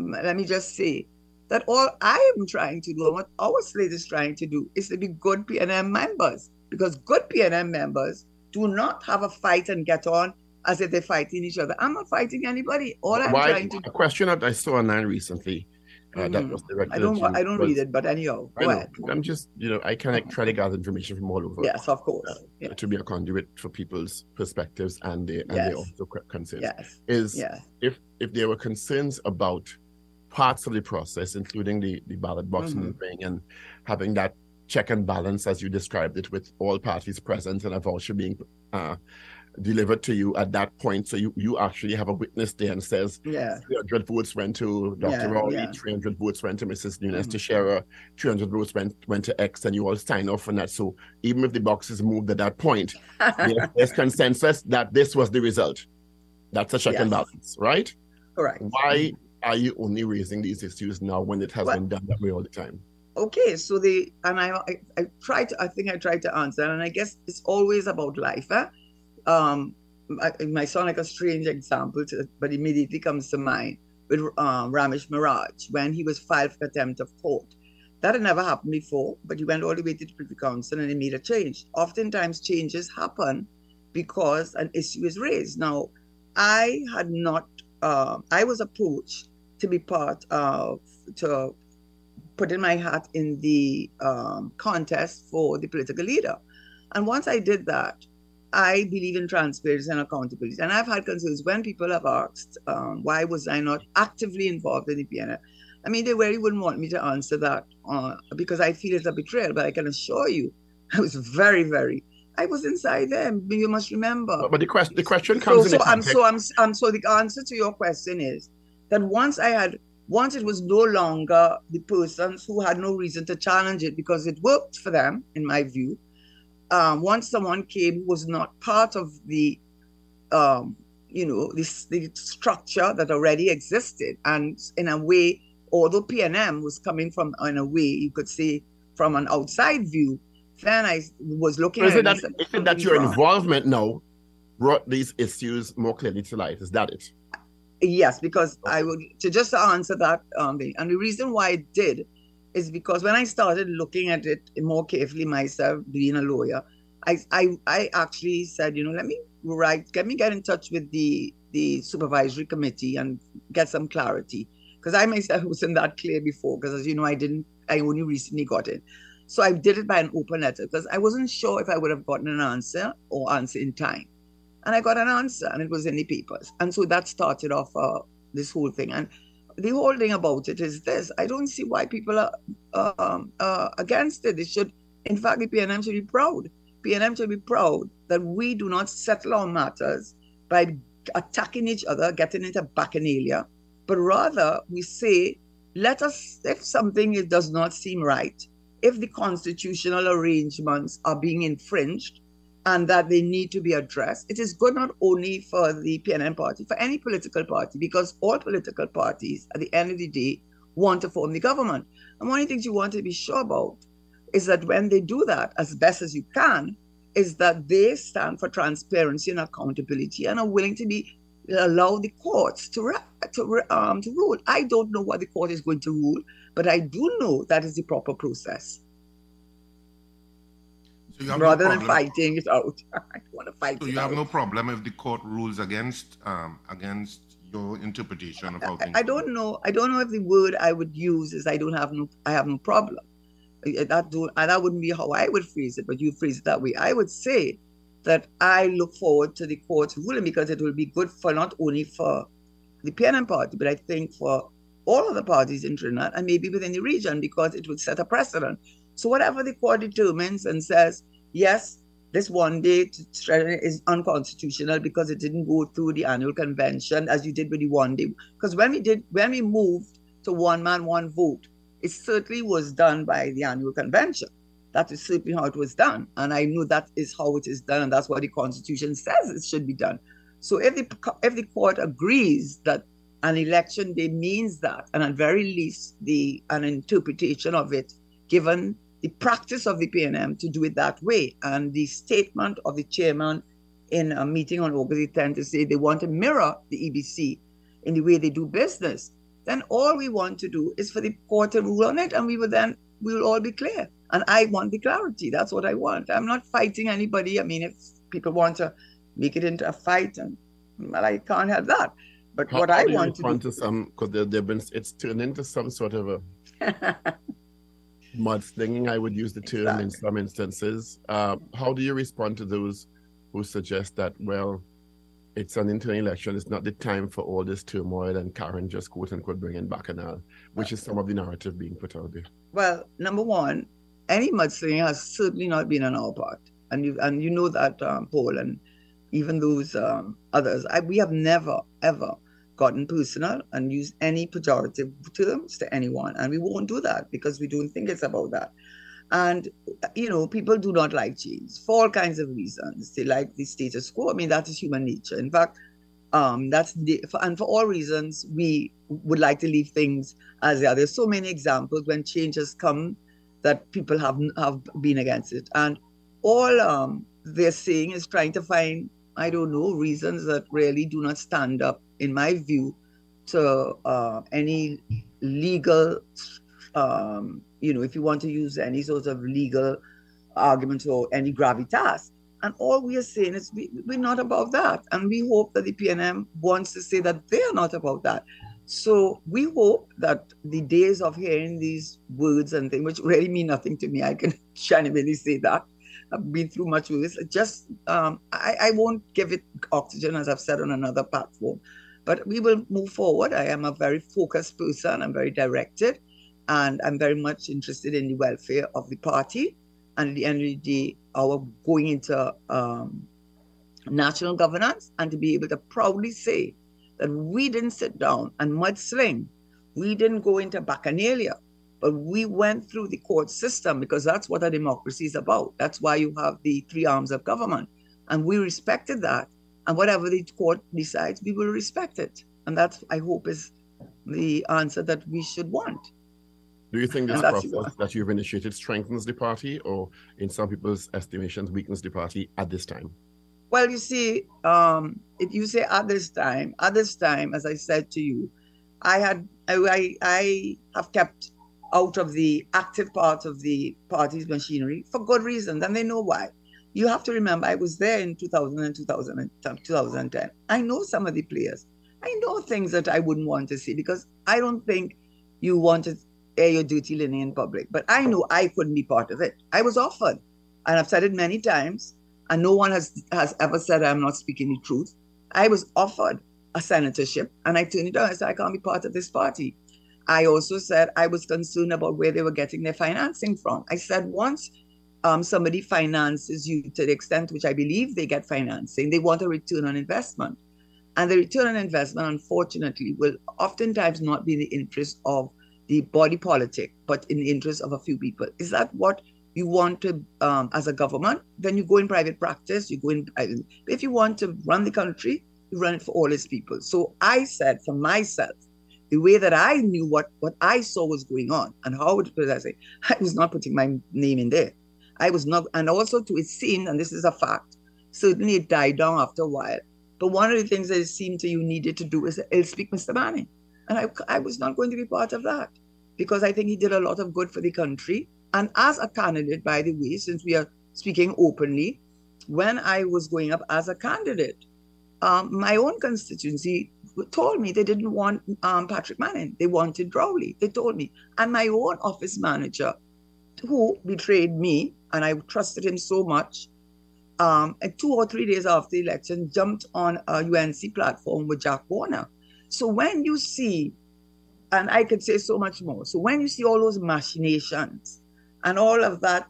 let me just say, that all I am trying to do and what our slate is trying to do is to be good PNM members, because good PNM members do not have a fight and get on as if they're fighting each other. I'm not fighting anybody. All I'm trying to do. A question that I saw online recently that was directed. I don't read it, but anyhow, go ahead. I'm just, I kind of try to gather information from all over. Yes, of course. To be a conduit for people's perspectives and their also concerns. Yes. If there were concerns about parts of the process, including the ballot box moving and having that check and balance, as you described it, with all parties present and a voucher being delivered to you at that point, so you actually have a witness there and says 300 votes went to Dr. Rowley, 300 votes went to Mrs. Nunez Tesheira, 300 votes went to X, and you all sign off on that. So even if the box is moved at that point, there's consensus that this was the result. That's a check and balance, right? Correct. Why are you only raising these issues now when it has been done that way all the time? Okay, so I think I tried to answer, and I guess it's always about life, huh? Might sound like a strange example, but immediately comes to mind with Ramesh Miraj when he was filed for contempt of court. That had never happened before, but he went all the way to the Privy Council and he made a change. Oftentimes changes happen because an issue is raised. Now, I was approached to be to put in my hat in the contest for the political leader. And once I did that, I believe in transparency and accountability. And I've had concerns when people have asked, why was I not actively involved in the PNM? I mean, they really wouldn't want me to answer that because I feel it's a betrayal, but I can assure you, I was very, very, I was inside them. You must remember. But the question comes in. So the answer to your question is that once it was no longer the persons who had no reason to challenge it because it worked for them, in my view, once someone came who was not part of the structure that already existed, and in a way, although PNM was coming from, in a way, you could say, from an outside view, then I was looking at it. Is it that your involvement now brought these issues more clearly to light? Is that it? Yes, because to answer that, and the reason why it did is because when I started looking at it more carefully myself, being a lawyer, I actually said, let me get in touch with the supervisory committee and get some clarity, because I myself wasn't that clear before, because as you know, I only recently got it. So I did it by an open letter, because I wasn't sure if I would have gotten an answer or answer in time. And I got an answer, and it was in the papers. And so that started off this whole thing. And the whole thing about it is this: I don't see why people are against it. They should, in fact, the PNM should be proud. PNM should be proud that we do not settle our matters by attacking each other, getting into bacchanalia, but rather we say, let us, if something does not seem right, if the constitutional arrangements are being infringed and that they need to be addressed, it is good not only for the PNM party, for any political party, because all political parties at the end of the day want to form the government. And one of the things you want to be sure about is that when they do that, as best as you can, is that they stand for transparency and accountability and are willing to allow the courts to rule. I don't know what the court is going to rule, but I do know that is the proper process. Rather than fighting it out, I don't want to fight. So you have no problem if the court rules against your interpretation of how things. I don't know. I don't know if the word I would use is I have no problem. That wouldn't be how I would phrase it, but you phrase it that way. I would say that I look forward to the court's ruling, because it will be good for not only for the PNM party, but I think for all of the parties in Trinidad and maybe within the region, because it would set a precedent. So whatever the court determines and says, yes, this one-day shredding is unconstitutional because it didn't go through the annual convention as you did with the one-day. Because when we moved to one man, one vote, it certainly was done by the annual convention. That is simply how it was done. And I know that is how it is done. And that's what the Constitution says it should be done. So if the court agrees that an election day means that, and at very least an interpretation of it, given the practice of the PNM to do it that way, and the statement of the chairman in a meeting on August 10 to say they want to mirror the EBC in the way they do business, then all we want to do is for the court to rule on it, and we'll all be clear. And I want the clarity. That's what I want. I'm not fighting anybody. I mean, if people want to make it into a fight, and well, I can't have that. But what I want to do, because it's turned into some sort of a mudslinging, I would use the term, exactly, in some instances. How do you respond to those who suggest that, well, it's an internal election, it's not the time for all this turmoil, and Karen just quote-unquote bringing bacchanal, which is some of the narrative being put out there? Well, number one, any mudslinging has certainly not been on our part. And you know that, Paul, and even those others. We have never, ever gotten personal and used any pejorative terms to anyone, and we won't do that because we don't think it's about that. And you know, people do not like change for all kinds of reasons. They like the status quo. I mean, that is human nature. In fact, for all reasons, we would like to leave things as they are. There's so many examples when change has come that people have been against it, and all they're saying is trying to find, I don't know, reasons that really do not stand up, in my view, to any legal, you know, if you want to use any sort of legal argument or any gravitas. And all we are saying is we're not about that. And we hope that the PNM wants to say that they are not about that. So we hope that the days of hearing these words and things, which really mean nothing to me, I can genuinely say that. I've been through much of this. Just, I won't give it oxygen, as I've said on another platform, but we will move forward. I am a very focused person. I'm very directed, and I'm very much interested in the welfare of the party. And at the end of the day, our going into national governance, and to be able to proudly say that we didn't sit down and mudsling. We didn't go into bacchanalia. But we went through the court system, because that's what a democracy is about. That's why you have the three arms of government. And we respected that. And whatever the court decides, we will respect it. And that's, I hope, is the answer that we should want. Do you think this process that you've initiated strengthens the party, or in some people's estimations, weakens the party at this time? Well, you see, if you say at this time, as I said to you, I have kept out of the active part of the party's machinery for good reasons, and they know why. You have to remember, I was there in 2000 and 2010. I know some of the players. I know things that I wouldn't want to see, because I don't think you want to air your dirty linen in public. But I know I couldn't be part of it. I was offered, and I've said it many times, and no one has ever said I'm not speaking the truth. I was offered a senatorship, and I turned it down. I said, I can't be part of this party. I also said I was concerned about where they were getting their financing from. I said once somebody finances you to the extent which I believe they get financing, they want a return on investment. And the return on investment, unfortunately, will oftentimes not be in the interest of the body politic, but in the interest of a few people. Is that what you want to, as a government? Then you go in private practice, you go in, if you want to run the country, you run it for all its people. So I said for myself, the way that I knew what I saw was going on and how it was, I was not putting my name in there. I was not, and also to its scene, and this is a fact, certainly it died down after a while. But one of the things that it seemed to you needed to do is I'll speak Mr. Manning. And I was not going to be part of that, because I think he did a lot of good for the country. And as a candidate, by the way, since we are speaking openly, when I was going up as a candidate, my own constituency told me they didn't want Patrick Manning. They wanted Rowley. They told me. And my own office manager, who betrayed me, and I trusted him so much, and 2 or 3 days after the election, jumped on a UNC platform with Jack Warner. So when you see, and I could say so much more, so when you see all those machinations and all of that,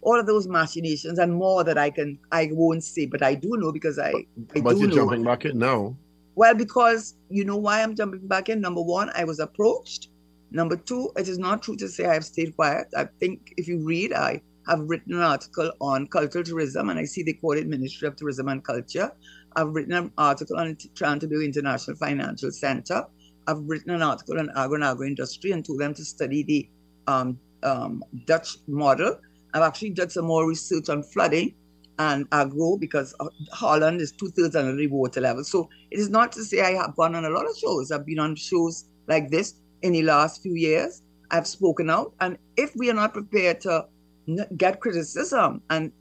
all of those machinations and more that I won't say, but I do know because but you're jumping back in now. Well, because you know why I'm jumping back in. Number one, I was approached. Number two, it is not true to say I have stayed quiet. I think if you read, I have written an article on cultural tourism, and I see they call it Ministry of Tourism and Culture. I've written an article on Toronto International Financial Center. I've written an article on agro and agro industry and told them to study the Dutch model. I've actually done some more research on flooding and agro because Holland is 2/3 under the water level. So it is not to say I have gone on a lot of shows. I've been on shows like this in the last few years. I've spoken out. And if we are not prepared to get criticism and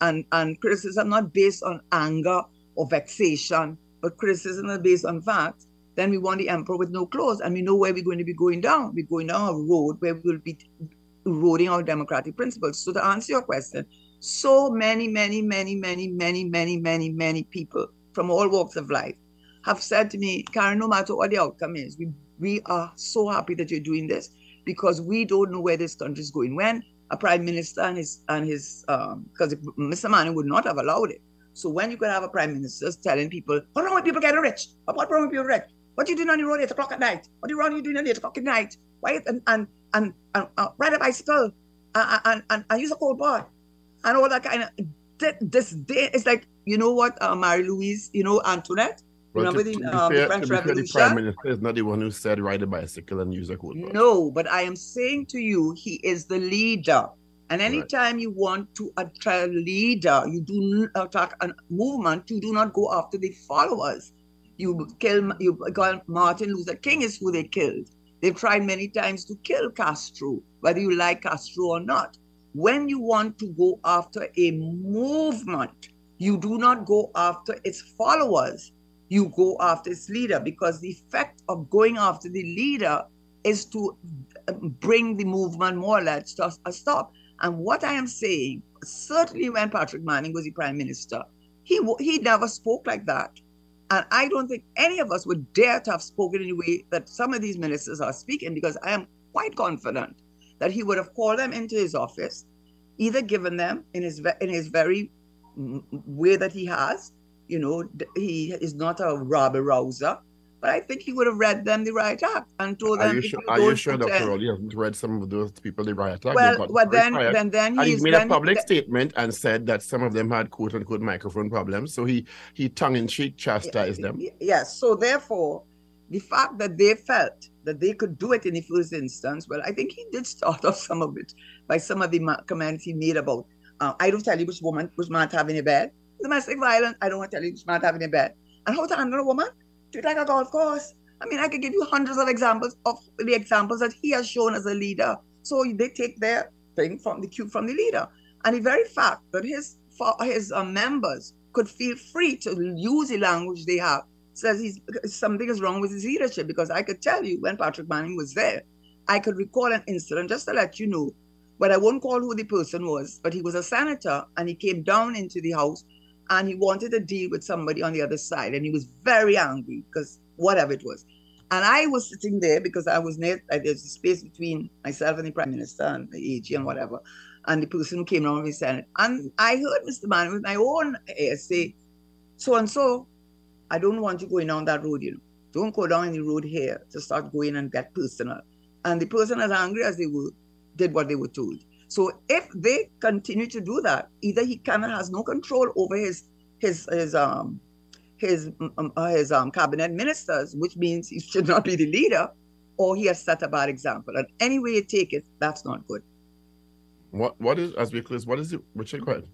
criticism not based on anger or vexation, but criticism is based on facts, then we want the emperor with no clothes, and we know where we're going to be going down. We're going down a road where we will be eroding our democratic principles. So to answer your question, so many people from all walks of life have said to me, Karen, no matter what the outcome is, we are so happy that you're doing this because we don't know where this country is going. When a prime minister and his because Mr. Manning would not have allowed it. So when you could have a prime minister telling people, what's wrong with people getting rich? What's wrong with people rich? What are you doing on the road at 8 o'clock at night? What are you doing at 8 o'clock at night? Why and ride a bicycle and use a cold bar and all that kind of this day. It's like, you know what, Marie-Louise, you know, Antoinette, remember the French Revolution? The prime minister is not the one who said ride a bicycle and use a cold bar. No, but I am saying to you, he is the leader. And anytime you want to attract a leader, you do attack a movement, you do not go after the followers. You got Martin Luther King is who they killed. They've tried many times to kill Castro, whether you like Castro or not. When you want to go after a movement, you do not go after its followers. You go after its leader, because the effect of going after the leader is to bring the movement more or less to a stop. And what I am saying, certainly when Patrick Manning was the prime minister, he never spoke like that. And I don't think any of us would dare to have spoken in the way that some of these ministers are speaking, because I am quite confident that he would have called them into his office, either given them in his very way that he has, you know, he is not a rabble-rouser, but I think he would have read them the riot act and told them. Are you sure, Dr. Rowley hasn't read some of those people the riot act? Well, then he's made a public statement and said that some of them had quote unquote microphone problems. So he tongue in cheek chastised them. Yes. So therefore, the fact that they felt that they could do it in the first instance, well, I think he did start off some of it by some of the comments he made about I don't tell you which man to have in a bed, domestic violence. I don't want to tell you which man to have in a bed, and how to handle a woman. Treat like a golf course. I mean, I could give you hundreds of examples of the examples that he has shown as a leader. So they take their thing from the cue from the leader, and the very fact that his members could feel free to use the language they have says something is wrong with his leadership. Because I could tell you when Patrick Manning was there, I could recall an incident just to let you know, but I won't call who the person was. But he was a senator, and he came down into the house. And he wanted to deal with somebody on the other side. And he was very angry because whatever it was. And I was sitting there because I was near, there's a space between myself and the prime minister and the AG and whatever. And the person who came down with the Senate. And I heard Mr. Manning with my own ear say, so and so, I don't want you going down that road, you know. Don't go down the road here to start going and get personal. And the person, as angry as they were, did what they were told. So if they continue to do that, either he has no control over his cabinet ministers, which means he should not be the leader, or he has set a bad example. And any way you take it, that's not good. What is it, Richard? Go ahead.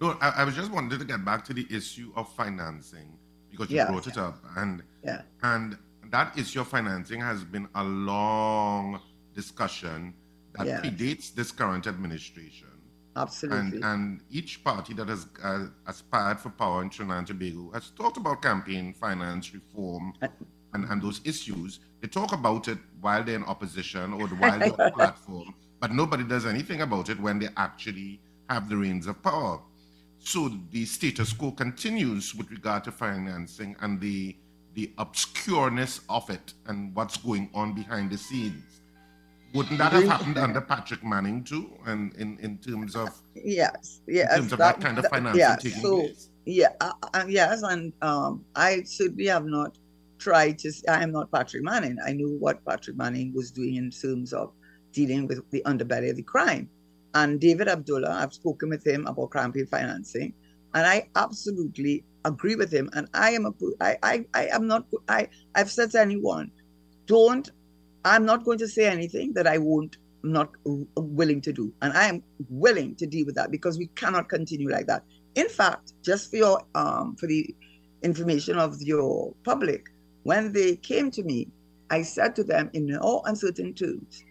No, I was just wanted to get back to the issue of financing, because you brought it up, and that issue of financing has been a long discussion that predates this current administration. Absolutely. And each party that has aspired for power in Trinidad and Tobago has talked about campaign finance reform and those issues. They talk about it while they're in opposition or while they're on the platform, but nobody does anything about it when they actually have the reins of power. So the status quo continues with regard to financing and the obscureness of it and what's going on behind the scenes. Wouldn't that have happened under Patrick Manning too? And in terms of in terms of that kind of financing taking place. Yes, and I certainly have not tried to. I am not Patrick Manning. I knew what Patrick Manning was doing in terms of dealing with the underbelly of the crime. And David Abdullah, I've spoken with him about campaign financing, and I absolutely agree with him. And I am a, I am not, I've said to anyone, don't. I'm not going to say anything that I won't, I'm not willing to do. And I am willing to deal with that because we cannot continue like that. In fact, just for your, for the information of your public, when they came to me, I said to them in no uncertain terms,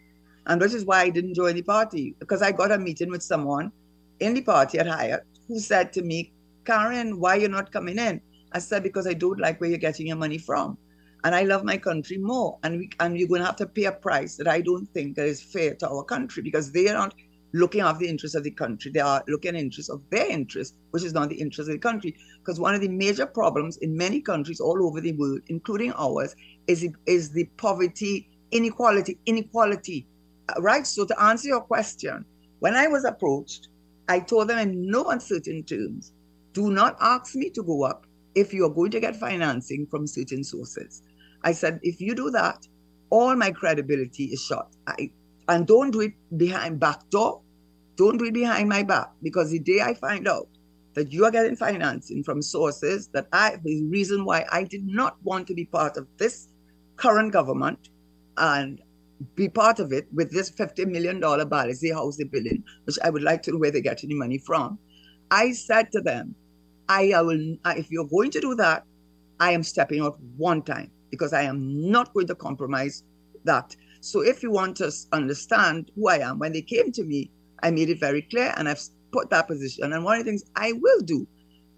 and which is why I didn't join the party, because I got a meeting with someone in the party at Hyatt who said to me, Karen, why you're not coming in? I said, because I don't like where you're getting your money from. And I love my country more, and we're going to have to pay a price that I don't think that is fair to our country, because they are not looking after the interests of the country. They are looking at the interests of their interests, which is not the interest of the country. Because one of the major problems in many countries all over the world, including ours, is the poverty, inequality, right? So to answer your question, when I was approached, I told them in no uncertain terms, do not ask me to go up if you're going to get financing from certain sources. I said, if you do that, all my credibility is shot. And don't do it behind back door. Don't do it behind my back, because the day I find out that you are getting financing from sources that the reason why I did not want to be part of this current government and be part of it with this $50 million Balisier House building, which I would like to know where they're getting the money from. I said to them, if you're going to do that, I am stepping out one time, because I am not going to compromise that. So if you want to understand who I am, when they came to me, I made it very clear, and I've put that position. And one of the things I will do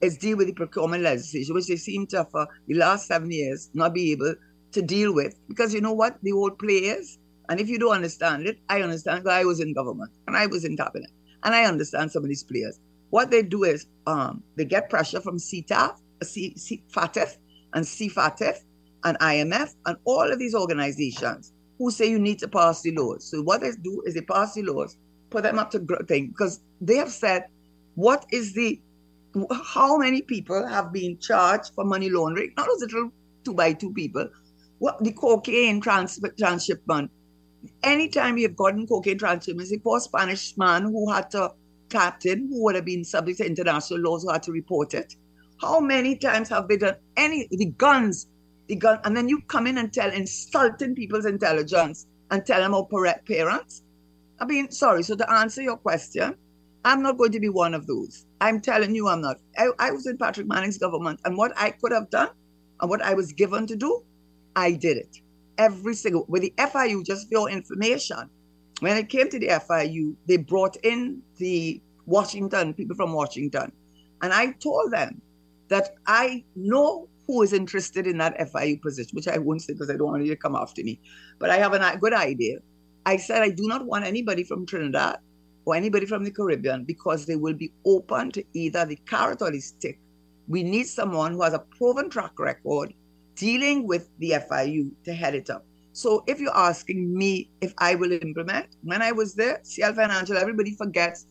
is deal with the procurement legislation, which they seem to, for the last 7 years, not be able to deal with. Because you know what the whole play is? And if you don't understand it, I understand, because I was in government, and I was in cabinet, and I understand some of these players. What they do is they get pressure from FATF and CFATF, and IMF, and all of these organizations who say you need to pass the laws. So what they do is they pass the laws, put them up to thing, because they have said, what is the, how many people have been charged for money laundering? Not those little 2x2 people. Well, the cocaine transshipment. Anytime you've gotten cocaine transshipment, it's a poor Spanish man who had to captain, who would have been subject to international laws, who had to report it. How many times have they done any, the guns, and then you come in and tell, insulting people's intelligence and tell them about parents. I mean, sorry. So to answer your question, I'm not going to be one of those. I'm telling you, I'm not. I was in Patrick Manning's government, and what I could have done and what I was given to do, I did it. Every single, with the FIU, just for your information, when it came to the FIU, they brought in the Washington, people from Washington. And I told them that I know who is interested in that FIU position, which I won't say because I don't want you to come after me, but I have a good idea. I said, I do not want anybody from Trinidad or anybody from the Caribbean, because they will be open to either the carrot or the stick. We need someone who has a proven track record dealing with the FIU to head it up. So if you're asking me if I will implement, when I was there, CL Financial, everybody forgets.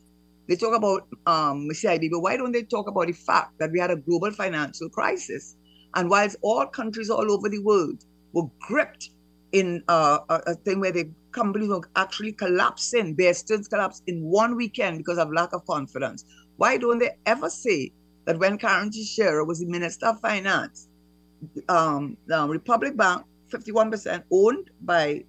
They talk about CIB, but why don't they talk about the fact that we had a global financial crisis? And whilst all countries all over the world were gripped in a thing where the companies were actually collapsing, Bear Stearns collapsed in one weekend because of lack of confidence, why don't they ever say that when Karen Tesheira was the Minister of Finance, Republic Bank, 51% owned by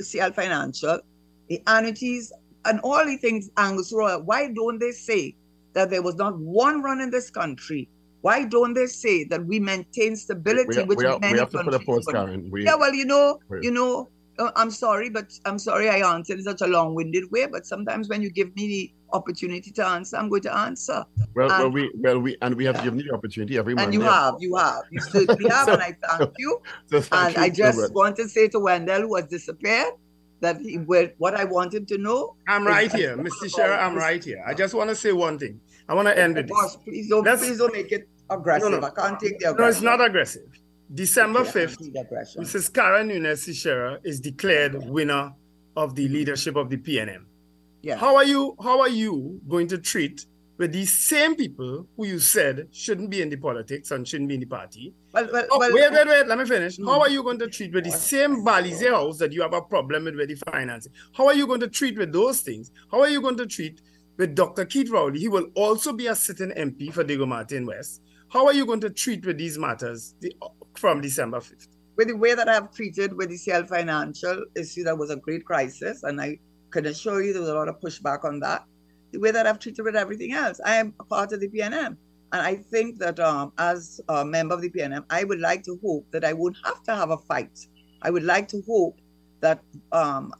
CL Financial, the annuities, and all the things, Angus Royal, why don't they say that there was not one run in this country? Why don't they say that we maintain stability, which many countries... Yeah, well, I'm sorry, but I'm sorry I answered in such a long-winded way, but sometimes when you give me the opportunity to answer, I'm going to answer. Well, we have given you the opportunity every month. And you certainly have, and I thank you. So I just want to say to Wendell, who has disappeared, that what I want him to know. I'm right here, Mr. Tesheira. I'm right here. I just want to say one thing. I want to end with this. Please don't make it aggressive. No, no. I can't take the aggression. No, it's not aggressive. December 5th, Mrs. Karen Nunez Tesheira is declared winner of the leadership of the PNM. Yeah. How are you going to treat with these same people who you said shouldn't be in the politics and shouldn't be in the party? Wait, let me finish. Mm-hmm. How are you going to treat with the same Balisier House that you have a problem with the financing? How are you going to treat with those things? How are you going to treat with Dr. Keith Rowley? He will also be a sitting MP for Diego Martin West. How are you going to treat with these matters from December 5th? With the way that I have treated with the CL Financial issue, that was a great crisis, and I can assure you there was a lot of pushback on that. The way that I've treated with everything else, I am a part of the PNM. And I think that as a member of the PNM, I would like to hope that I won't have to have a fight. I would like to hope that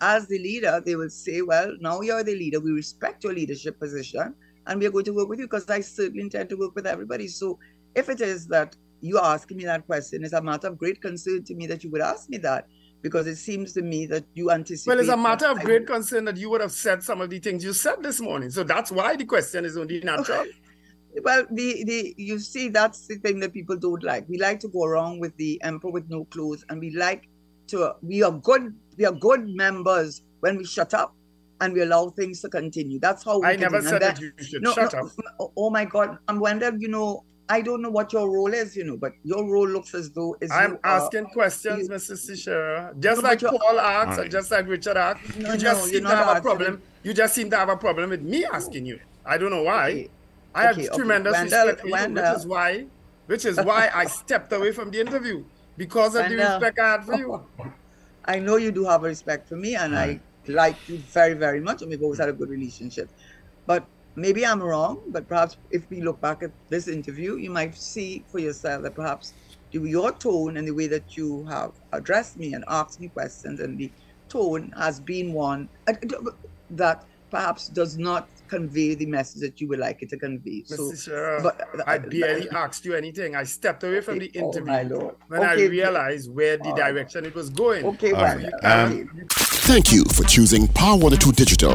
as the leader, they will say, well, now you're the leader. We respect your leadership position, and we're going to work with you, because I certainly intend to work with everybody. So if it is that you are asking me that question, it's a matter of great concern to me that you would ask me that, because it seems to me that you anticipate... Well, it's a matter of great concern that you would have said some of the things you said this morning. So that's why the question is only natural. Well, you see, that's the thing that people don't like. We like to go around with the emperor with no clothes, and we like to... We are good members when we shut up and we allow things to continue. That's how we... I never said that you should shut up. Oh, my God. And Wendell, you know... I don't know what your role is, but your role looks as though... I'm asking questions, Mrs. Tesheira. Just like Paul asked, and just like Richard asked, you just seem to have a problem with me asking you. I don't know why. Okay. I have tremendous respect for you, which is why I stepped away from the interview, because of the respect I had for you. I know you do have a respect for me, and I like you very, very much, and we've always had a good relationship. But... maybe I'm wrong, but perhaps if we look back at this interview, you might see for yourself that perhaps your tone and the way that you have addressed me and asked me questions, and the tone has been one that perhaps does not convey the message that you would like it to convey. So, I barely asked you anything. I stepped away from the interview when I realized where the direction it was going. Thank you for choosing Power 102 Digital.